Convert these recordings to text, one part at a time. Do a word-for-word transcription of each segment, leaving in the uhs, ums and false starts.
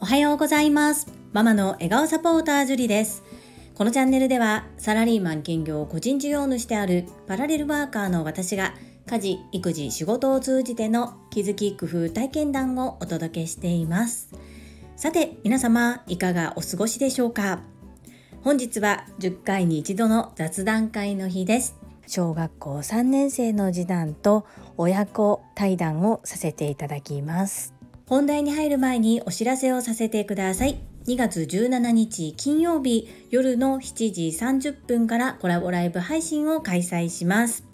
おはようございます。ママの笑顔サポータージュリです。このチャンネルではサラリーマン兼業個人事業主であるパラレルワーカーの私が家事・育児・仕事を通じての気づき・工夫・体験談をお届けしています。さて皆様いかがお過ごしでしょうか。本日はじゅっかいに一度の雑談会の日です。小学校さんねん生の次男と親子対談をさせていただきます。本題に入る前にお知らせをさせてください。にがつじゅうしちにち金曜日夜のしちじさんじゅっぷんからコラボライブ配信を開催します。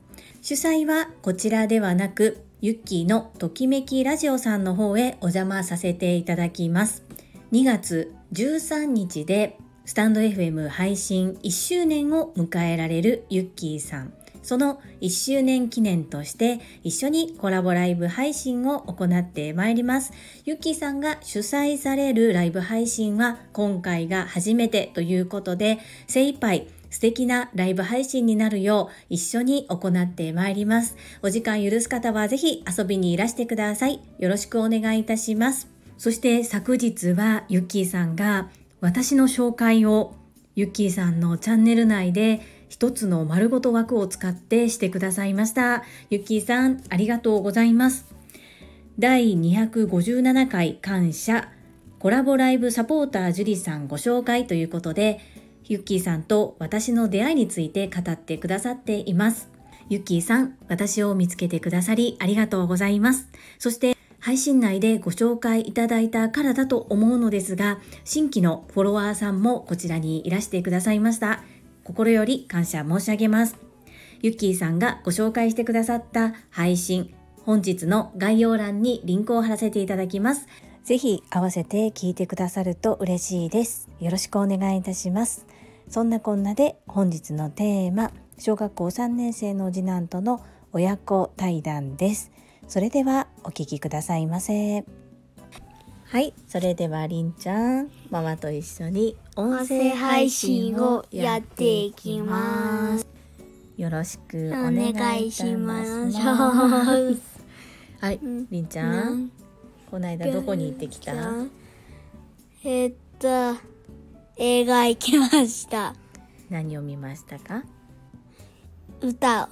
主催はこちらではなくユッキーのときめきラジオさんの方へお邪魔させていただきます。にがつじゅうさんにちでスタンド エフエム 配信いっしゅうねんを迎えられるユッキーさん、そのいっしゅうねん記念として一緒にコラボライブ配信を行ってまいります。ユッキーさんが主催されるライブ配信は今回が初めてということで、精一杯素敵なライブ配信になるよう一緒に行ってまいります。お時間許す方はぜひ遊びにいらしてください。よろしくお願いいたします。そして昨日はユッキーさんが私の紹介をユッキーさんのチャンネル内で一つの丸ごと枠を使ってしてくださいました。ユッキーさんありがとうございます。だいにひゃくごじゅうななかい感謝コラボライブサポータージュリさんご紹介ということで、ユッキーさんと私の出会いについて語ってくださっています。ユッキーさん、私を見つけてくださりありがとうございます。そして配信内でご紹介いただいたからだと思うのですが、新規のフォロワーさんもこちらにいらしてくださいました。心より感謝申し上げます。ユッキーさんがご紹介してくださった配信、本日の概要欄にリンクを貼らせていただきます。ぜひ合わせて聞いてくださると嬉しいです。よろしくお願いいたします。そんなこんなで本日のテーマ、小学校さんねん生の次男との親子対談です。それではお聞きくださいませ。はい、それではりんちゃん、ママと一緒に音声配信をやっていきます。よろしくお願いします。はい、りんちゃん、この間どこに行ってきた？えっと、映画行きました。何を見ましたか？歌を。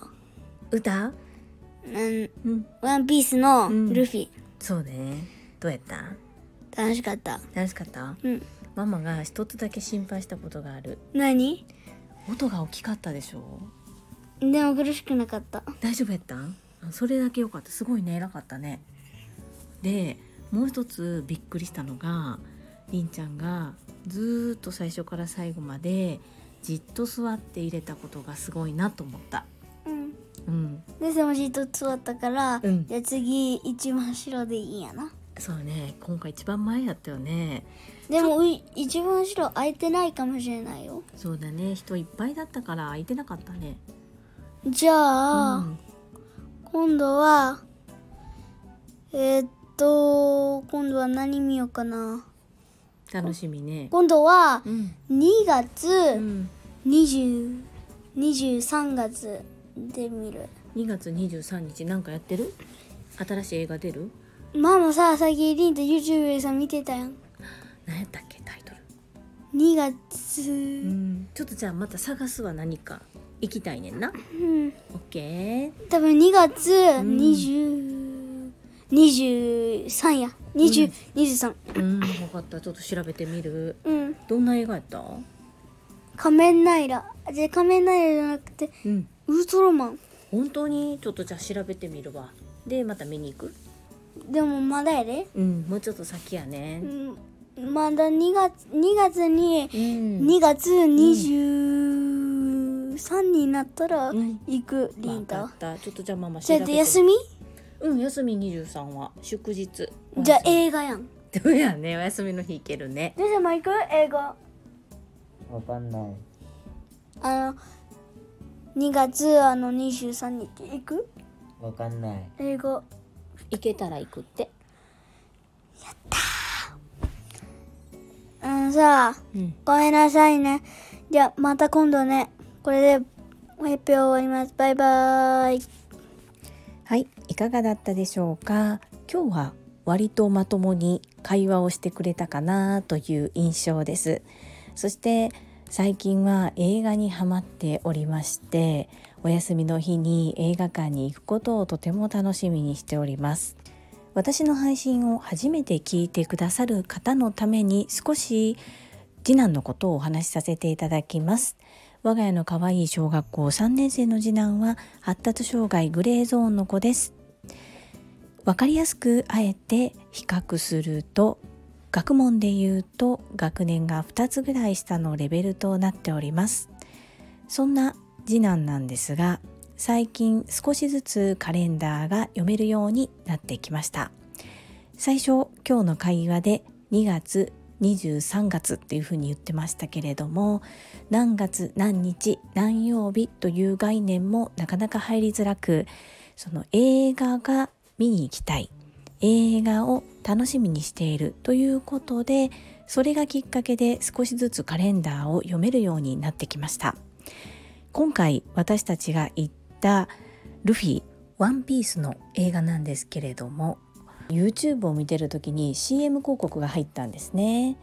歌？うんうん、ワンピースのルフィ、うん、そうね。どうやった？楽しかった楽しかった、うん、ママが一つだけ心配したことがある。何？音が大きかったでしょ。でも苦しくなかった。大丈夫やった？それだけ良かった。すごいね、偉かったね。で、もう一つびっくりしたのが、りんちゃんがずっと最初から最後までじっと座って入れたことがすごいなと思った。うん、で、そのじっと座ったから、うん、じゃあ次一番後ろでいいやな。そうね、今回一番前やったよね。でも一番後ろ空いてないかもしれないよ。そうだね、人いっぱいだったから空いてなかったね。じゃあ、うん、今度はえー、っと今度は何見ようかな。楽しみね。今度はにがつ、うん、にじゅう、にじゅうさんがつで見る。にがつにじゅうさんにちなんかやってる？新しい映画出る？ママさ、最近リンと YouTube でさ見てたやん。何やったっけタイトル？にがつ、うん、ちょっとじゃあまた探すは何か行きたいねんな。うん。OK。多分にがつにじゅう、にじゅうさんや。にじゅう、うん、にじゅうさん。うん、分かった。ちょっと調べてみる。うん。どんな映画やった？仮面ライダー。じゃあ仮面ライダーじゃなくて。うん。ウルトラマン。本当に？ちょっとじゃあ調べてみるわ。で、また見に行く？でもまだやで。うん、もうちょっと先やね。うん、まだにがつ、にがつに、うん、にがつにじゅうさんになったら行く、うん、リンタ。わかった。ちょっとじゃあママ調べて。じゃあ休み？うん、休みにじゅうさんは祝日。じゃあ映画やん。どうやね、お休みの日行けるね。で、じゃあマイク映画。わかんない。あの。にがつあのにじゅうさんにち行く？わかんない。英語行けたら行くって。やったー。あのさ、うん、ごめんなさいね。じゃあまた今度ね。これで発表終わります。バイバーイ。はい、いかがだったでしょうか。今日は割とまともに会話をしてくれたかなという印象です。そして最近は映画にハマっておりまして、お休みの日に映画館に行くことをとても楽しみにしております。私の配信を初めて聞いてくださる方のために少し次男のことをお話しさせていただきます。我が家の可愛い小学校さんねん生の次男は発達障害グレーゾーンの子です。わかりやすくあえて比較すると、学問でいうと学年がふたつぐらい下のレベルとなっております。そんな次男なんですが、最近少しずつカレンダーが読めるようになってきました。最初今日の会話でにがつにじゅうさんがつっていうふうに言ってましたけれども、何月何日何曜日という概念もなかなか入りづらく、その映画が見に行きたい、映画を楽しみにしているということで、それがきっかけで少しずつカレンダーを読めるようになってきました。今回私たちが行ったルフィ、ワンピースの映画なんですけれども、YouTube を見てる時に シーエム 広告が入ったんですね。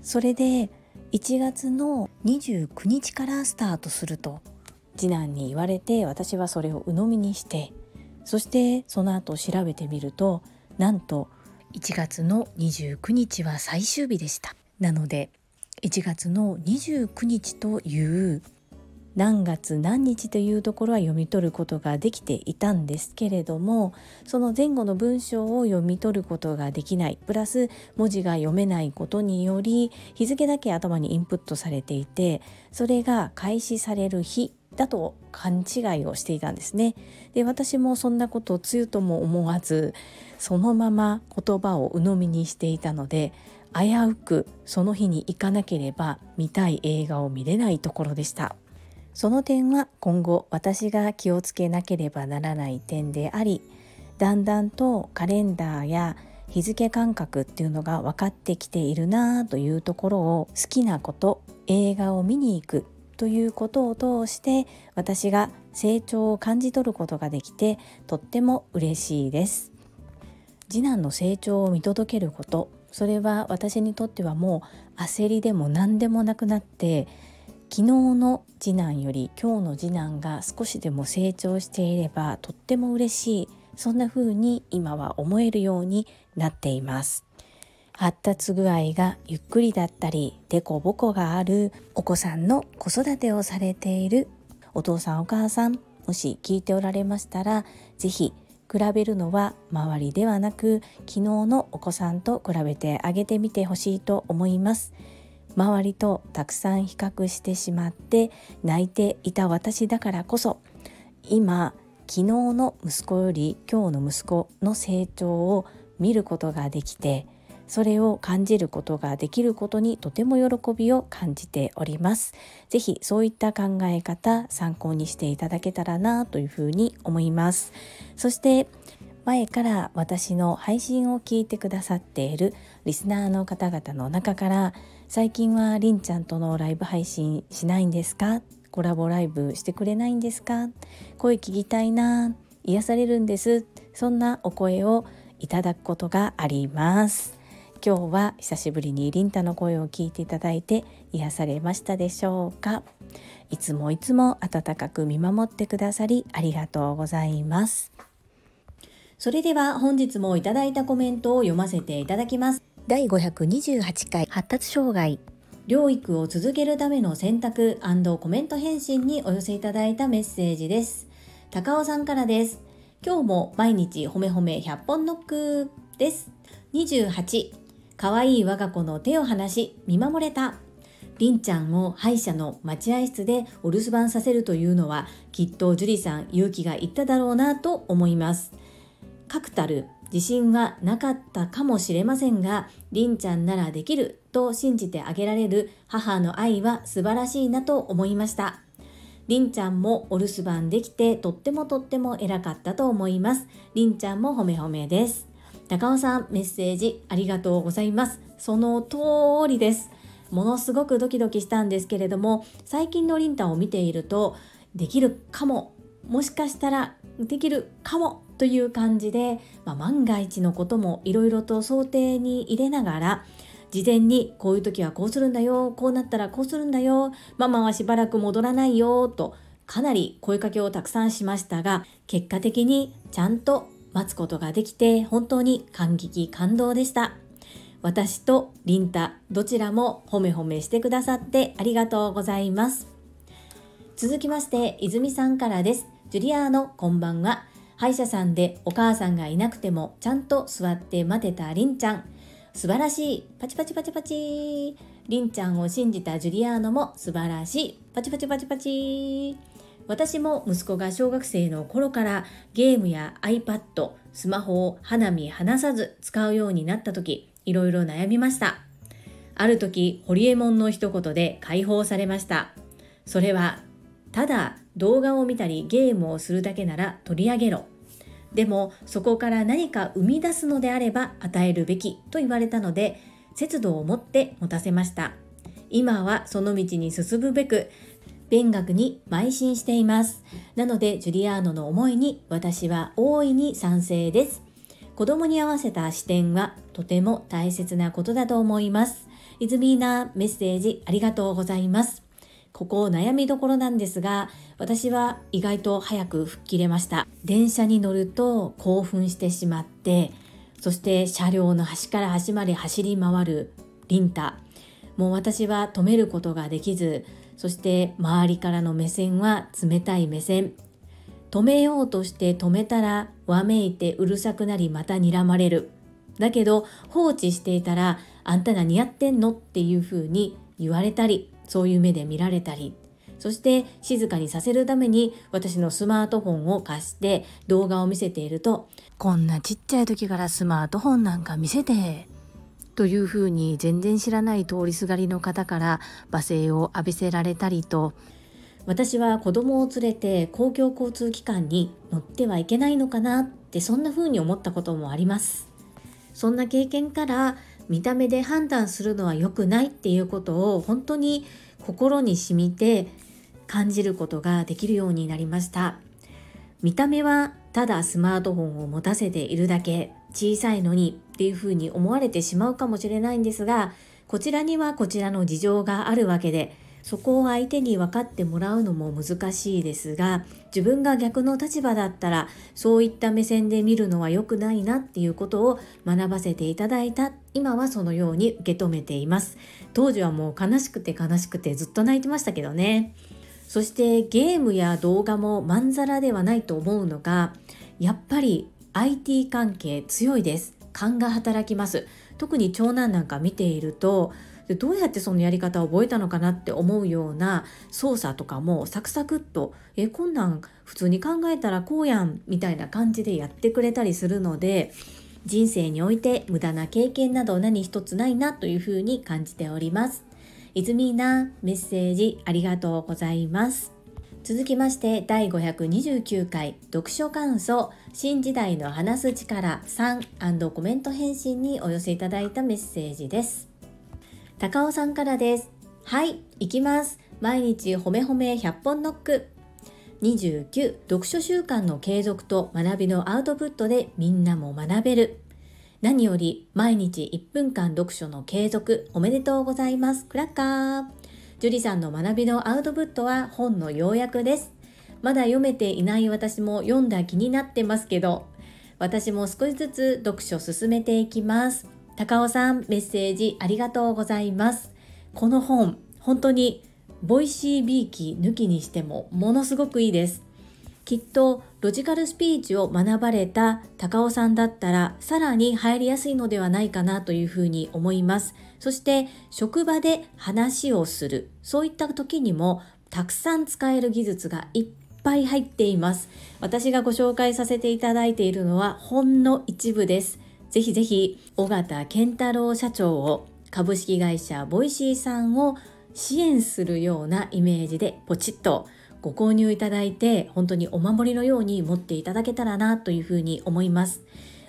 それでいちがつのにじゅうくにちからスタートすると次男に言われて、私はそれを鵜呑みにして、そしてその後調べてみると、なんといちがつのにじゅうくにちは最終日でした。なのでいちがつのにじゅうくにちという何月何日というところは読み取ることができていたんですけれども、その前後の文章を読み取ることができない、プラス文字が読めないことにより日付だけ頭にインプットされていて、それが開始される日だと勘違いをしていたんですね。で、私もそんなことをつゆとも思わずそのまま言葉を鵜呑みにしていたので、危うくその日に行かなければ見たい映画を見れないところでした。その点は今後私が気をつけなければならない点であり、だんだんとカレンダーや日付感覚っていうのが分かってきているなというところを、好きなこと、映画を見に行くということを通して私が成長を感じ取ることができて、とっても嬉しいです。次男の成長を見届けること、それは私にとってはもう焦りでも何でもなくなって、昨日の次男より今日の次男が少しでも成長していればとっても嬉しい、そんな風に今は思えるようになっています。発達具合がゆっくりだったり、でこぼこがあるお子さんの子育てをされているお父さんお母さん、もし聞いておられましたら、ぜひ比べるのは周りではなく昨日のお子さんと比べてあげてみてほしいと思います。周りとたくさん比較してしまって泣いていた私だからこそ、今昨日の息子より今日の息子の成長を見ることができて、それを感じることができることにとても喜びを感じております。ぜひそういった考え方参考にしていただけたらなというふうに思います。そして前から私の配信を聞いてくださっているリスナーの方々の中から、最近はりんちゃんとのライブ配信しないんですか、コラボライブしてくれないんですか、声聞きたいな、癒されるんです、そんなお声をいただくことがあります。今日は久しぶりにりんたの声を聞いていただいて癒されましたでしょうか。いつもいつも温かく見守ってくださりありがとうございます。それでは本日もいただいたコメントを読ませていただきます。だいごひゃくにじゅうはちかい発達障害療育を続けるための選択&コメント返信にお寄せいただいたメッセージです。高尾さんからです。今日も毎日ほめほめひゃっぽんノックです。にじゅうはち、かわいい我が子の手を離し見守れた。りんちゃんを歯医者の待合室でお留守番させるというのは、きっと樹里さん勇気がいっただろうなと思います。確たる自信はなかったかもしれませんが、りんちゃんならできると信じてあげられる母の愛は素晴らしいなと思いました。りんちゃんもお留守番できてとってもとっても偉かったと思います。りんちゃんも褒め褒めです。高尾さん、メッセージありがとうございます。その通りです。ものすごくドキドキしたんですけれども、最近のりんたを見ていると、できるかも、もしかしたらできるかも、という感じで、まあ、万が一のこともいろいろと想定に入れながら、事前にこういう時はこうするんだよ、こうなったらこうするんだよ、ママはしばらく戻らないよとかなり声かけをたくさんしましたが、結果的にちゃんと待つことができて本当に感激感動でした。私とりんたどちらも褒め褒めしてくださってありがとうございます。続きまして泉さんからです。ジュリアーノこんばんは。歯医者さんでお母さんがいなくてもちゃんと座って待てたりんちゃん素晴らしい、パチパチパチパチ。りんちゃんを信じたジュリアーノも素晴らしい、パチパチパチパチ。私も息子が小学生の頃からゲームや iPad、 スマホを花見離さず使うようになった時、いろいろ悩みました。ある時ホリエモンの一言で解放されました。それはただ動画を見たりゲームをするだけなら取り上げろ、でもそこから何か生み出すのであれば与えるべきと言われたので、節度を持って持たせました。今はその道に進むべく勉学に邁進しています。なのでジュリアーノの思いに私は大いに賛成です。子供に合わせた視点はとても大切なことだと思います。イズミーナ、メッセージありがとうございます。ここ悩みどころなんですが、私は意外と早く吹っ切れました。電車に乗ると興奮してしまって、そして車両の端から端まで走り回るリンタ、もう私は止めることができず、そして周りからの目線は冷たい目線、止めようとして止めたらわめいてうるさくなり、また睨まれる。だけど放置していたら、あんた何やってんのっていうふうに言われたり、そういう目で見られたり、そして静かにさせるために私のスマートフォンを貸して動画を見せていると、こんなちっちゃい時からスマートフォンなんか見せてというふうに全然知らない通りすがりの方から罵声を浴びせられたりと、私は子供を連れて公共交通機関に乗ってはいけないのかなって、そんな風に思ったこともあります。そんな経験から見た目で判断するのは良くないっていうことを本当に心に染みて感じることができるようになりました。見た目はただスマートフォンを持たせているだけ、小さいのにっていうふうに思われてしまうかもしれないんですが、こちらにはこちらの事情があるわけで、そこを相手に分かってもらうのも難しいですが、自分が逆の立場だったらそういった目線で見るのは良くないなっていうことを学ばせていただいた。今はそのように受け止めています。当時はもう悲しくて悲しくてずっと泣いてましたけどね。そしてゲームや動画もまんざらではないと思うのが、やっぱり アイティー 関係強いです。勘が働きます。特に長男なんか見ていると、どうやってそのやり方を覚えたのかなって思うような操作とかもサクサクっと、えこんなん普通に考えたらこうやんみたいな感じでやってくれたりするので、人生において無駄な経験など何一つないなというふうに感じております。イズミーナ、メッセージありがとうございます。続きまして第ごひゃくにじゅうきゅうかい読書感想、新時代の話す力さん and コメント返信にお寄せいただいたメッセージです。高尾さんからです。はい、行きます。毎日ほめほめひゃっぽんノック。にじゅうきゅう、読書習慣の継続と学びのアウトプットでみんなも学べる。何より毎日いっぷんかん読書の継続おめでとうございます。クラッカー。ジュリさんの学びのアウトプットは本の要約です。まだ読めていない私も読んだ気になってますけど、私も少しずつ読書進めていきます。高尾さん、メッセージありがとうございます。この本本当にボイシービーキ抜きにしてもものすごくいいです。きっとロジカルスピーチを学ばれた高尾さんだったらさらに入りやすいのではないかなというふうに思います。そして職場で話をする、そういった時にもたくさん使える技術がいっぱいいっぱい入っています。私がご紹介させていただいているのはほんの一部です。ぜひぜひ尾形健太郎社長を、株式会社ボイシーさんを支援するようなイメージでポチッとご購入いただいて、本当にお守りのように持っていただけたらなというふうに思います。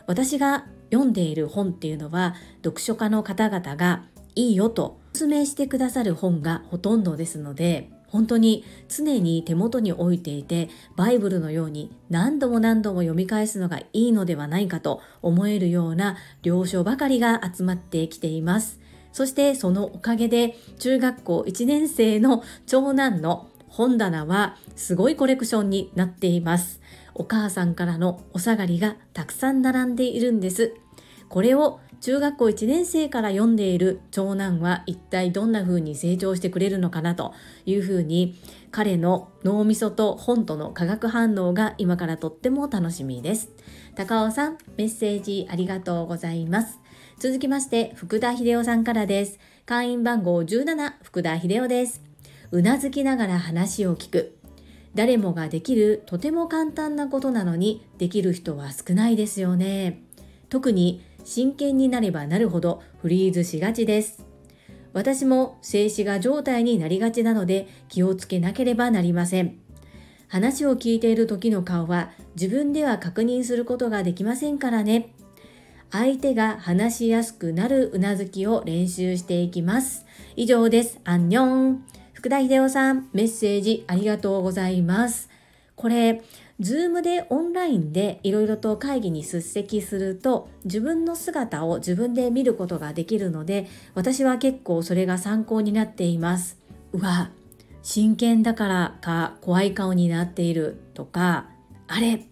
私が読んでいる本っていうのは、読書家の方々がいいよとお勧めしてくださる本がほとんどですので、本当に常に手元に置いていて、バイブルのように何度も何度も読み返すのがいいのではないかと思えるような良書ばかりが集まってきています。そしてそのおかげで中学校いちねん生の長男の本棚はすごいコレクションになっています。お母さんからのお下がりがたくさん並んでいるんです。これを中学校いちねん生から読んでいる長男は一体どんな風に成長してくれるのかなという風に、彼の脳みそと本との化学反応が今からとっても楽しみです。高尾さん、メッセージありがとうございます。続きまして福田秀夫さんからです。会員番号じゅうなな、福田秀夫です。うなずきながら話を聞く。誰もができるとても簡単なことなのに、できる人は少ないですよね。特に真剣になればなるほどフリーズしがちです。私も静止画状態になりがちなので気をつけなければなりません。話を聞いている時の顔は自分では確認することができませんからね。相手が話しやすくなるうなずきを練習していきます。以上です。アンニョン。福田秀夫さん、メッセージありがとうございます。これズームでオンラインでいろいろと会議に出席すると自分の姿を自分で見ることができるので、私は結構それが参考になっています。うわ、真剣だからか怖い顔になっているとか、あれ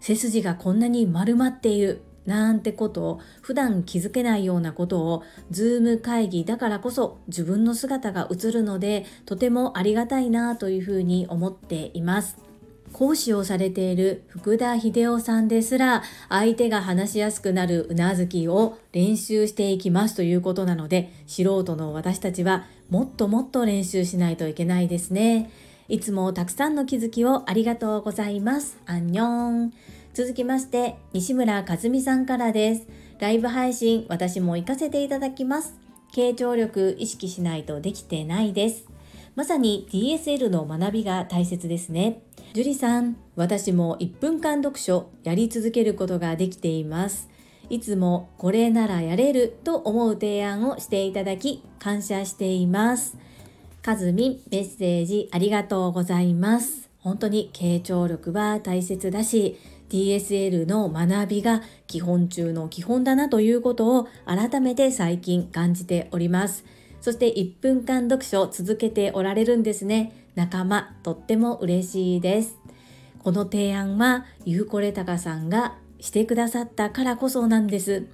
背筋がこんなに丸まっているなんてことを、普段気づけないようなことをズーム会議だからこそ自分の姿が映るので、とてもありがたいなというふうに思っています。講師をされている福田秀夫さんですら、相手が話しやすくなるうなずきを練習していきますということなので、素人の私たちはもっともっと練習しないといけないですね。いつもたくさんの気づきをありがとうございます。アンニョン。続きまして西村和美さんからです。ライブ配信、私も行かせていただきます。傾聴力意識しないとできてないです。まさに ディーエスエル の学びが大切ですね。ジュリさん、私もいっぷんかん読書やり続けることができています。いつもこれならやれると思う提案をしていただき感謝しています。和美、メッセージありがとうございます。本当に傾聴力は大切だし、ディーエスエル の学びが基本中の基本だなということを改めて最近感じております。そしていっぷんかん読書を続けておられるんですね。仲間、とっても嬉しいです。この提案はゆうこれたかさんがしてくださったからこそなんです。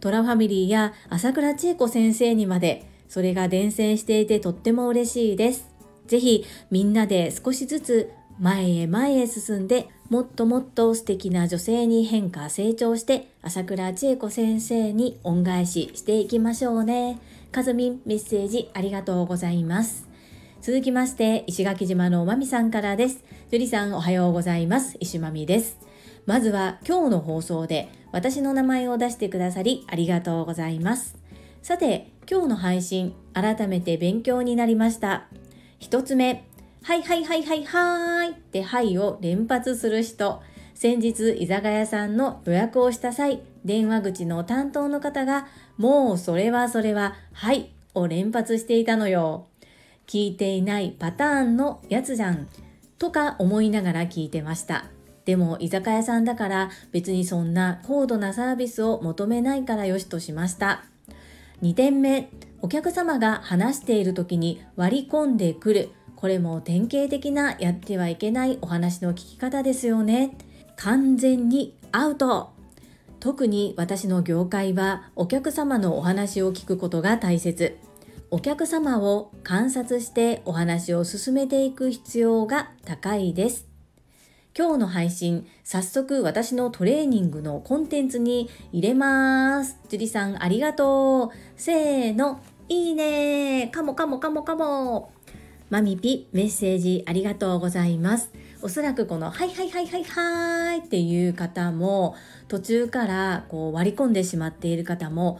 トラファミリーや朝倉千恵子先生にまでそれが伝染していてとっても嬉しいです。ぜひみんなで少しずつ前へ前へ進んで、もっともっと素敵な女性に変化成長して、朝倉千恵子先生に恩返ししていきましょうね。かずみん、メッセージありがとうございます。続きまして石垣島のまみさんからです。ジュリさん、おはようございます。石まみです。まずは今日の放送で私の名前を出してくださりありがとうございます。さて今日の配信、改めて勉強になりました。ひとつめ、はいはいはいはいはーいってはいを連発する人。先日居酒屋さんの予約をした際、電話口の担当の方がもうそれはそれははいを連発していたのよ。聞いていないパターンのやつじゃんとか思いながら聞いてました。でも居酒屋さんだから別にそんな高度なサービスを求めないからよしとしました。にてんめ、お客様が話している時に割り込んでくる。これも典型的なやってはいけないお話の聞き方ですよね。完全にアウト。特に私の業界はお客様のお話を聞くことが大切。お客様を観察してお話を進めていく必要が高いです。今日の配信、早速私のトレーニングのコンテンツに入れます。ジュリさんありがとう。せーの、いいね。カモカモカモカモ。マミピ、メッセージありがとうございます。おそらくこのはいはいはいはいはいっていう方も、途中からこう割り込んでしまっている方も、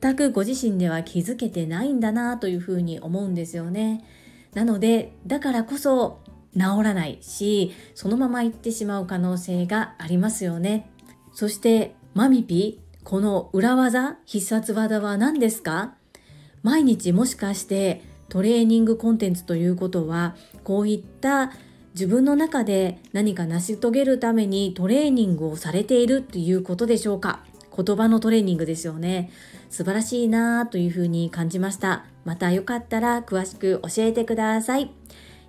全くご自身では気づけてないんだなというふうに思うんですよね。なので、だからこそ治らないし、そのまま行ってしまう可能性がありますよね。そしてマミピ、この裏技、必殺技は何ですか？毎日もしかしてトレーニングコンテンツということは、こういった自分の中で何か成し遂げるためにトレーニングをされているということでしょうか。言葉のトレーニングですよね。素晴らしいなというふうに感じました。またよかったら詳しく教えてください。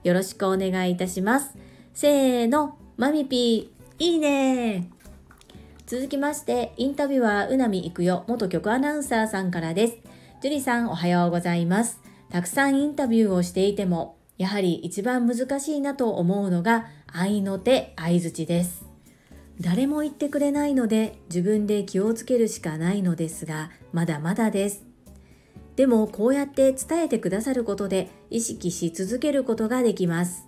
よろしくお願いいたします。せーの、マミピー、いいね。続きまして、インタビュアーうなみいくよ元局アナウンサーさんからです。ジュリさん、おはようございます。たくさんインタビューをしていても、やはり一番難しいなと思うのが愛の手、相槌です。誰も言ってくれないので自分で気をつけるしかないのですが、まだまだです。でもこうやって伝えてくださることで意識し続けることができます。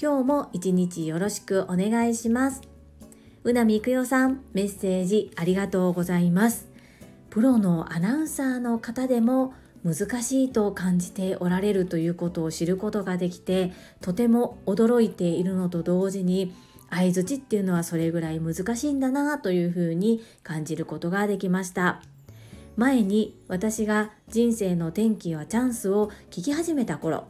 今日も一日よろしくお願いします。うなみいくよさん、メッセージありがとうございます。プロのアナウンサーの方でも難しいと感じておられるということを知ることができて、とても驚いているのと同時に、相槌っていうのはそれぐらい難しいんだなというふうに感じることができました。前に私が人生の転機はチャンスを聞き始めた頃、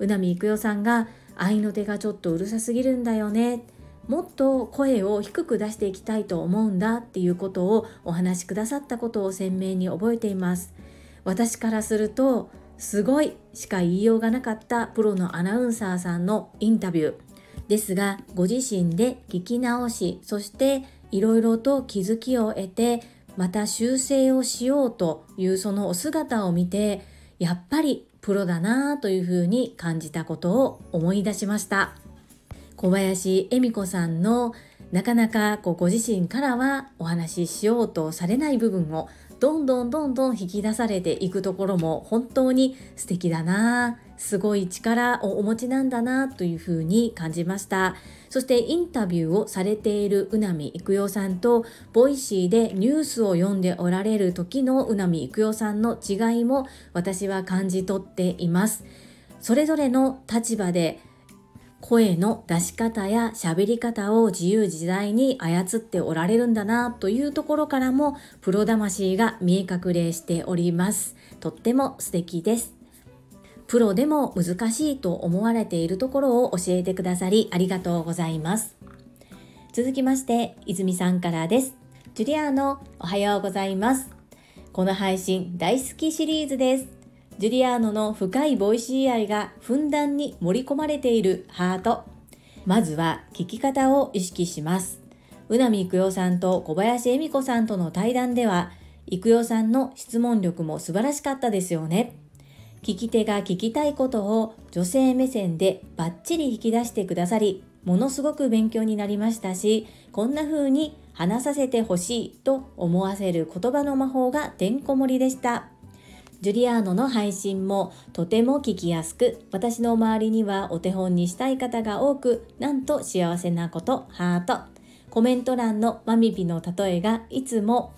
うなみいくよさんが愛の手がちょっとうるさすぎるんだよね、もっと声を低く出していきたいと思うんだっていうことをお話しくださったことを鮮明に覚えています。私からするとすごいしか言いようがなかったプロのアナウンサーさんのインタビューですが、ご自身で聞き直し、そしていろいろと気づきを得て、また修正をしようというそのお姿を見て、やっぱりプロだなというふうに感じたことを思い出しました。小林恵美子さんのなかなかこうご自身からはお話ししようとされない部分をどんどんどんどん引き出されていくところも本当に素敵だな、すごい力をお持ちなんだなというふうに感じました。そしてインタビューをされているうなみいくよさんとボイシーでニュースを読んでおられる時のうなみいくよさんの違いも私は感じ取っています。それぞれの立場で声の出し方や喋り方を自由自在に操っておられるんだなというところからもプロ魂が見え隠れしております。とっても素敵です。プロでも難しいと思われているところを教えてくださりありがとうございます。続きまして、泉さんからです。ジュリアのおはようございます。この配信大好きシリーズです。ジュリアーノの深いボイシー愛がふんだんに盛り込まれているハート。まずは聞き方を意識します。うなみいくよさんと小林恵美子さんとの対談では、いくよさんの質問力も素晴らしかったですよね。聞き手が聞きたいことを女性目線でバッチリ引き出してくださり、ものすごく勉強になりましたし、こんな風に話させてほしいと思わせる言葉の魔法がてんこ盛りでした。ジュリアーノの配信もとても聞きやすく、私の周りにはお手本にしたい方が多く、なんと幸せなこと、ハート。コメント欄のマミピの例えがいつも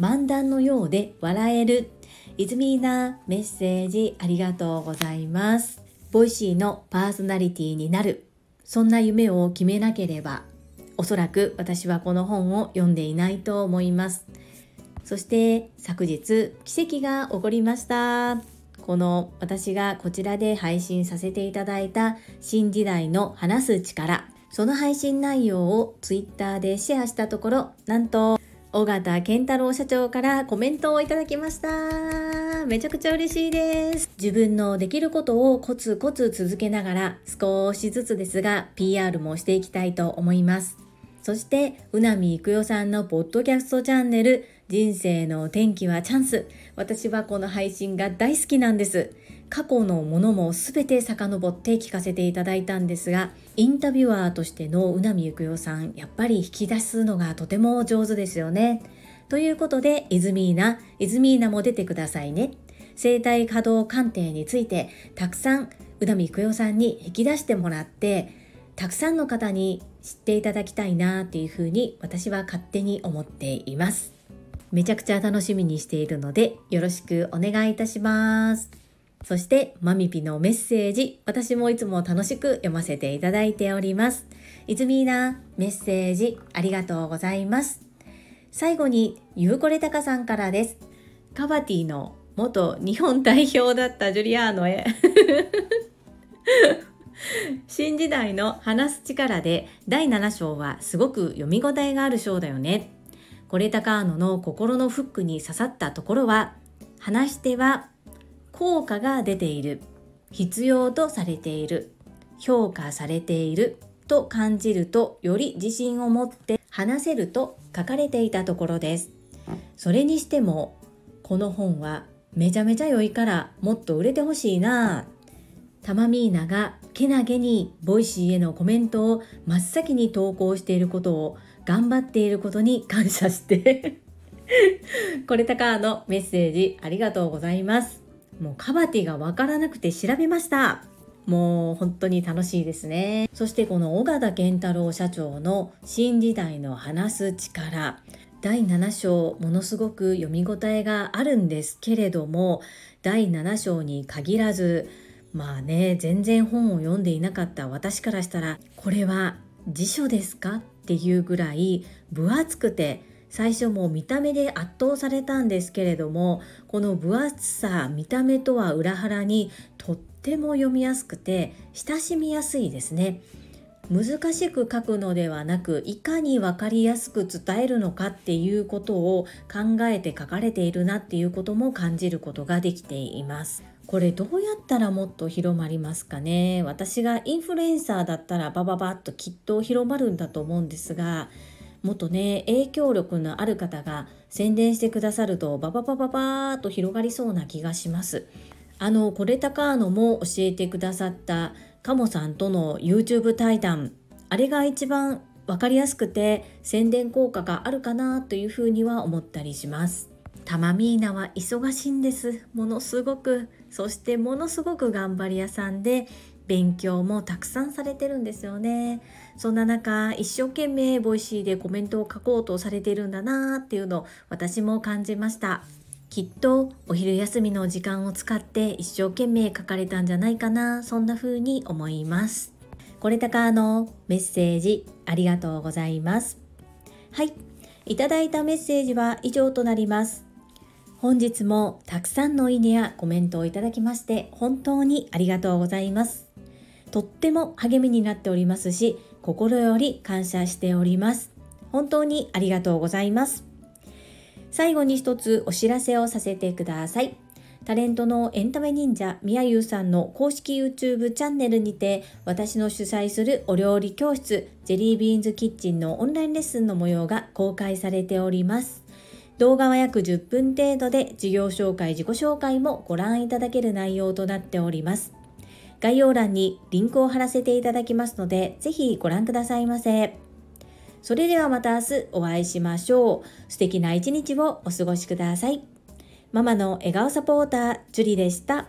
漫談のようで笑える。イズミーナ、メッセージありがとうございます。ボイシーのパーソナリティになる。そんな夢を決めなければ、おそらく私はこの本を読んでいないと思います。そして昨日奇跡が起こりました。この私がこちらで配信させていただいた新時代の話す力、その配信内容をツイッターでシェアしたところ、なんと尾形健太郎社長からコメントをいただきました。めちゃくちゃ嬉しいです。自分のできることをコツコツ続けながら少しずつですが ピーアール もしていきたいと思います。そしてうなみいくよさんのポッドキャストチャンネル、人生の転機はチャンス。私はこの配信が大好きなんです。過去のものもすべて遡って聞かせていただいたんですが、インタビュアーとしてのうなみいくよさん、やっぱり引き出すのがとても上手ですよね。ということで、イズミーナ、イズミーナも出てくださいね。生体可動鑑定について、たくさんうなみいくよさんに引き出してもらって、たくさんの方に知っていただきたいなというふうに私は勝手に思っています。めちゃくちゃ楽しみにしているのでよろしくお願いいたします。そしてマミピのメッセージ、私もいつも楽しく読ませていただいております。イズミーナ、メッセージありがとうございます。最後にゆうこれたかさんからです。カバティの元日本代表だったジュリアーノへ新時代の話す力でだいなな章はすごく読み応えがある章だよね。コレタカーノの心のフックに刺さったところは、話し手は効果が出ている、必要とされている、評価されていると感じるとより自信を持って話せると書かれていたところです。それにしてもこの本はめちゃめちゃ良いからもっと売れてほしいな。タマミーナがけなげにボイシーへのコメントを真っ先に投稿していることを頑張っていることに感謝してこれたかのメッセージありがとうございます。もうカバティがわからなくて調べました。もう本当に楽しいですね。そしてこの尾形健太郎社長の新時代の話す力だいなな章、ものすごく読み応えがあるんですけれども、だいなな章に限らず、まあね、全然本を読んでいなかった私からしたら、これは辞書ですかっていうぐらい分厚くて、最初も見た目で圧倒されたんですけれども、この分厚さ、見た目とは裏腹にとっても読みやすくて親しみやすいですね。難しく書くのではなく、いかに分かりやすく伝えるのかっていうことを考えて書かれているなっていうことも感じることができています。これどうやったらもっと広まりますかね。私がインフルエンサーだったらバババッときっと広まるんだと思うんですが、もっとね、影響力のある方が宣伝してくださるとバババババーっと広がりそうな気がします。あのコレタカーノも教えてくださったカモさんとの YouTube 対談、あれが一番わかりやすくて宣伝効果があるかなというふうには思ったりします。タマミーナは忙しいんです。ものすごく、そしてものすごく頑張り屋さんで、勉強もたくさんされてるんですよね。そんな中、一生懸命ボイシーでコメントを書こうとされているんだなっていうのを私も感じました。きっとお昼休みの時間を使って一生懸命書かれたんじゃないかな、そんな風に思います。これたかのメッセージありがとうございます。はい、いただいたメッセージは以上となります。本日もたくさんのいいねやコメントをいただきまして本当にありがとうございます。とっても励みになっておりますし、心より感謝しております。本当にありがとうございます。最後に一つお知らせをさせてください。タレントのエンタメ忍者みやゆうさんの公式 YouTube チャンネルにて、私の主催するお料理教室ジェリービーンズキッチンのオンラインレッスンの模様が公開されております。動画は約じゅっぷん程度で、授業紹介、自己紹介もご覧いただける内容となっております。概要欄にリンクを貼らせていただきますので、ぜひご覧くださいませ。それではまた明日お会いしましょう。素敵な一日をお過ごしください。ママの笑顔サポーター、ジュリでした。